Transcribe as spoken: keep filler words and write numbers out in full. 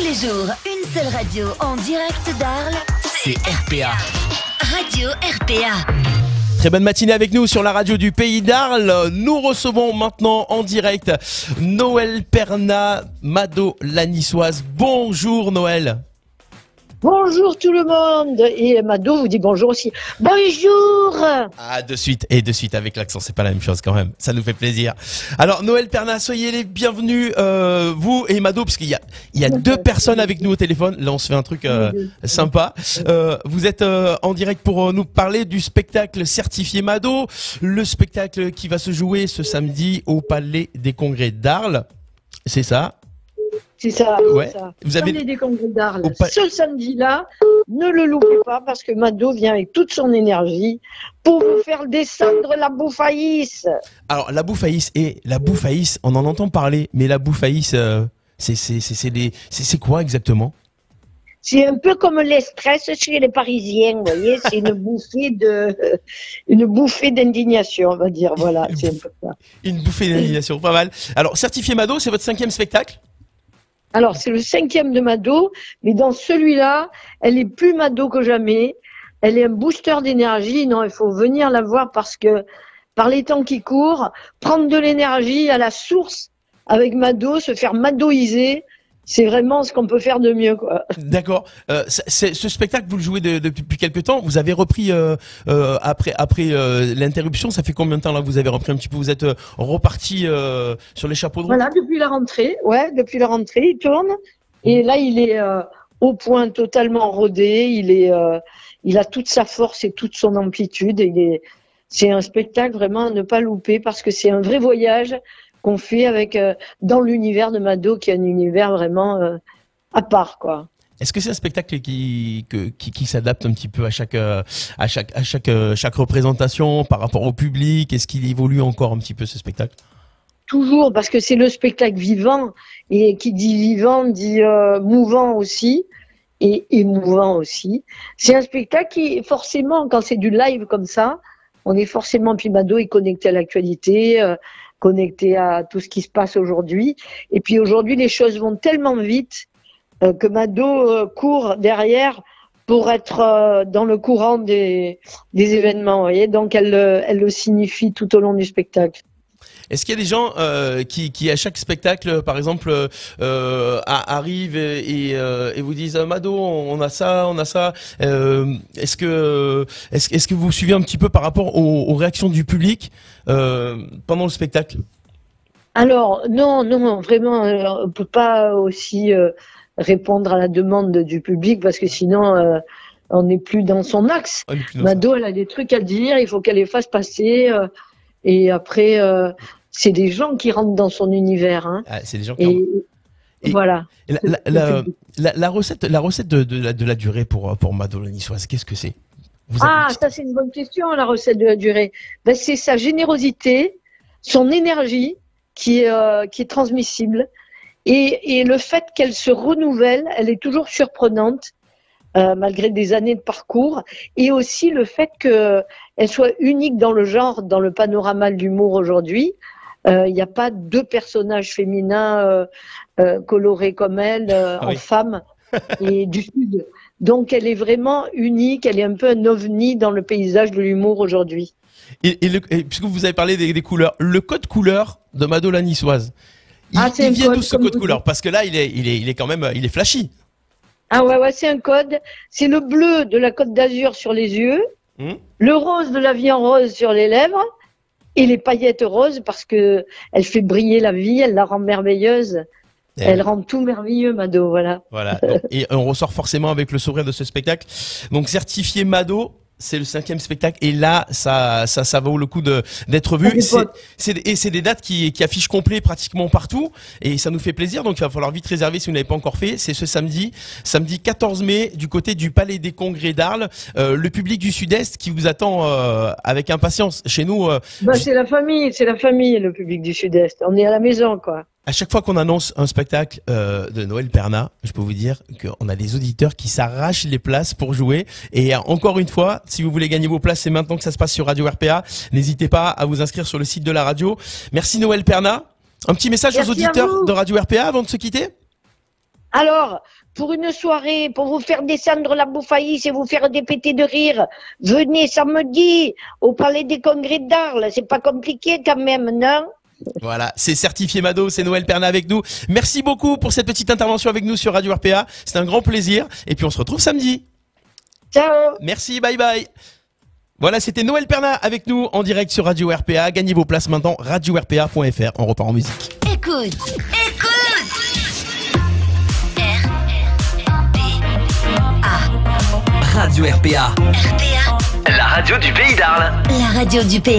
Tous les jours, une seule radio en direct d'Arles, c'est R P A. Radio R P A. Très bonne matinée avec nous sur la radio du Pays d'Arles. Nous recevons maintenant en direct Noël Perna, Mado la niçoise. Bonjour Noël. Bonjour tout le monde. Et Mado vous dit bonjour aussi. Bonjour. Ah, de suite et de suite avec l'accent, c'est pas la même chose quand même. Ça nous fait plaisir. Alors Noël Perna, soyez les bienvenus, euh, vous et Mado, parce qu'il y a, il y a deux personnes avec nous au téléphone. Là, on se fait un truc euh, sympa. Euh, vous êtes euh, en direct pour nous parler du spectacle Certifié Mado, le spectacle qui va se jouer ce samedi au Palais des Congrès d'Arles. C'est ça? C'est ça, ouais. C'est ça. Vous avez des congrès d'Arles. Pas... Ce samedi-là, ne le loupez pas parce que Mado vient avec toute son énergie pour vous faire descendre la bouffaïs. Alors, la bouffaïs, et la bouffaïs, on en entend parler, mais la bouffaïs, euh, c'est, c'est, c'est, c'est, des... c'est, c'est quoi exactement? C'est un peu comme les stress chez les Parisiens, vous voyez, c'est une bouffée de, une bouffée d'indignation, on va dire, voilà, c'est un peu ça. Une bouffée d'indignation, pas mal. Alors, Certifié Mado, c'est votre cinquième spectacle? Alors, c'est le cinquième de Mado, mais dans celui-là, elle est plus Mado que jamais. Elle est un booster d'énergie. Non, il faut venir la voir parce que, par les temps qui courent, prendre de l'énergie à la source avec Mado, se faire madoiser, c'est vraiment ce qu'on peut faire de mieux, quoi. D'accord. Euh, c'est, ce spectacle, vous le jouez de, de, depuis quelques temps. Vous avez repris euh, euh, après, après euh, l'interruption. Ça fait combien de temps là vous avez repris un petit peu? Vous êtes euh, reparti euh, sur les chapeaux de roue. Voilà, depuis la rentrée. Ouais, depuis la rentrée, il tourne. Et là, il est euh, au point, totalement rodé. Il est, euh, il a toute sa force et toute son amplitude. Il est, c'est un spectacle vraiment à ne pas louper parce que c'est un vrai voyage qu'on fait avec, euh, dans l'univers de Mado, qui est un univers vraiment euh, à part, quoi. Est-ce que c'est un spectacle qui, qui, qui s'adapte un petit peu à chaque, à chaque, à chaque, chaque représentation par rapport au public? Est-ce qu'il évolue encore un petit peu, ce spectacle? Toujours, parce que c'est le spectacle vivant, et qui dit vivant dit euh, mouvant aussi, et émouvant aussi. C'est un spectacle qui, forcément, quand c'est du live comme ça, on est forcément, puis Mado est connecté à l'actualité, euh, connecté à tout ce qui se passe aujourd'hui. Et puis aujourd'hui, les choses vont tellement vite euh, que Mado euh, court derrière pour être euh, dans le courant des, des événements. Vous voyez, donc elle, euh, elle le signifie tout au long du spectacle. Est-ce qu'il y a des gens euh, qui, qui, à chaque spectacle, par exemple, euh, arrivent et, et, euh, et vous disent « Mado, on a ça, on a ça euh, ». Est-ce que, est-ce, est-ce que vous suivez un petit peu par rapport aux, aux réactions du public euh, pendant le spectacle? Alors, non, non, vraiment, on ne peut pas aussi euh, répondre à la demande du public parce que sinon… Euh, on n'est plus dans son axe. Ah, dans Mado, ça. Elle a des trucs à dire, il faut qu'elle les fasse passer… Euh, Et après, euh, c'est des gens qui rentrent dans son univers. Hein. Ah, c'est des gens qui rentrent. Et voilà. Et la, la, la, la recette, la recette de, de, la, de la durée pour, pour Mado la niçoise, qu'est-ce que c'est? Vous Ah, petite... ça c'est une bonne question, la recette de la durée. Ben, c'est sa générosité, son énergie qui est, euh, qui est transmissible et, et le fait qu'elle se renouvelle, elle est toujours surprenante. Euh, malgré des années de parcours, et aussi le fait qu'elle soit unique dans le genre, dans le panorama de l'humour aujourd'hui. Il euh, n'y a pas deux personnages féminins euh, euh, colorés comme elle, euh, ah oui. en femme, et du Sud. Donc elle est vraiment unique, elle est un peu un ovni dans le paysage de l'humour aujourd'hui. Et, et, le, et puisque vous avez parlé des, des couleurs, le code couleur de Mado la niçoise, il, ah, il vient d'où ce code couleur? Parce que là, il est, il, est, il est quand même il est flashy. Ah ouais, ouais, c'est un code. C'est le bleu de la Côte d'Azur sur les yeux, mmh. le rose de la vie en rose sur les lèvres et les paillettes roses parce que elle fait briller la vie, elle la rend merveilleuse. Et elle rend tout merveilleux, Mado, voilà. Voilà. Donc, et on ressort forcément avec le sourire de ce spectacle. Donc, Certifié Mado, c'est le cinquième spectacle et là, ça, ça, ça vaut le coup de, d'être vu. C'est, c'est, et c'est des dates qui, qui affichent complet pratiquement partout et ça nous fait plaisir. Donc, il va falloir vite réserver si vous ne l'avez pas encore fait. C'est ce samedi, samedi quatorze mai, du côté du Palais des Congrès d'Arles. Euh, le public du Sud-Est qui vous attend euh, avec impatience. Chez nous… Euh, bah, c'est la famille, c'est la famille, le public du Sud-Est. On est à la maison, quoi. À chaque fois qu'on annonce un spectacle euh, de Noël Perna, je peux vous dire qu'on a des auditeurs qui s'arrachent les places pour jouer. Et encore une fois, si vous voulez gagner vos places, c'est maintenant que ça se passe sur Radio R P A. N'hésitez pas à vous inscrire sur le site de la radio. Merci Noël Perna. Un petit message Merci aux auditeurs de Radio R P A avant de se quitter ? Alors, pour une soirée, pour vous faire descendre la bouffaïsse et vous faire dépéter de rire, venez samedi au Palais des Congrès d'Arles. C'est pas compliqué quand même, non? Voilà, c'est Certifié Mado, c'est Noël Perna avec nous. Merci beaucoup pour cette petite intervention avec nous sur Radio R P A. C'est un grand plaisir. Et puis on se retrouve samedi. Ciao. Merci, bye bye. Voilà, c'était Noël Perna avec nous en direct sur Radio R P A. Gagnez vos places maintenant, radio R P A point F R. On repart en musique. Écoute, écoute R P A. Radio R P A. R P A. La radio du pays d'Arles. La radio du pays.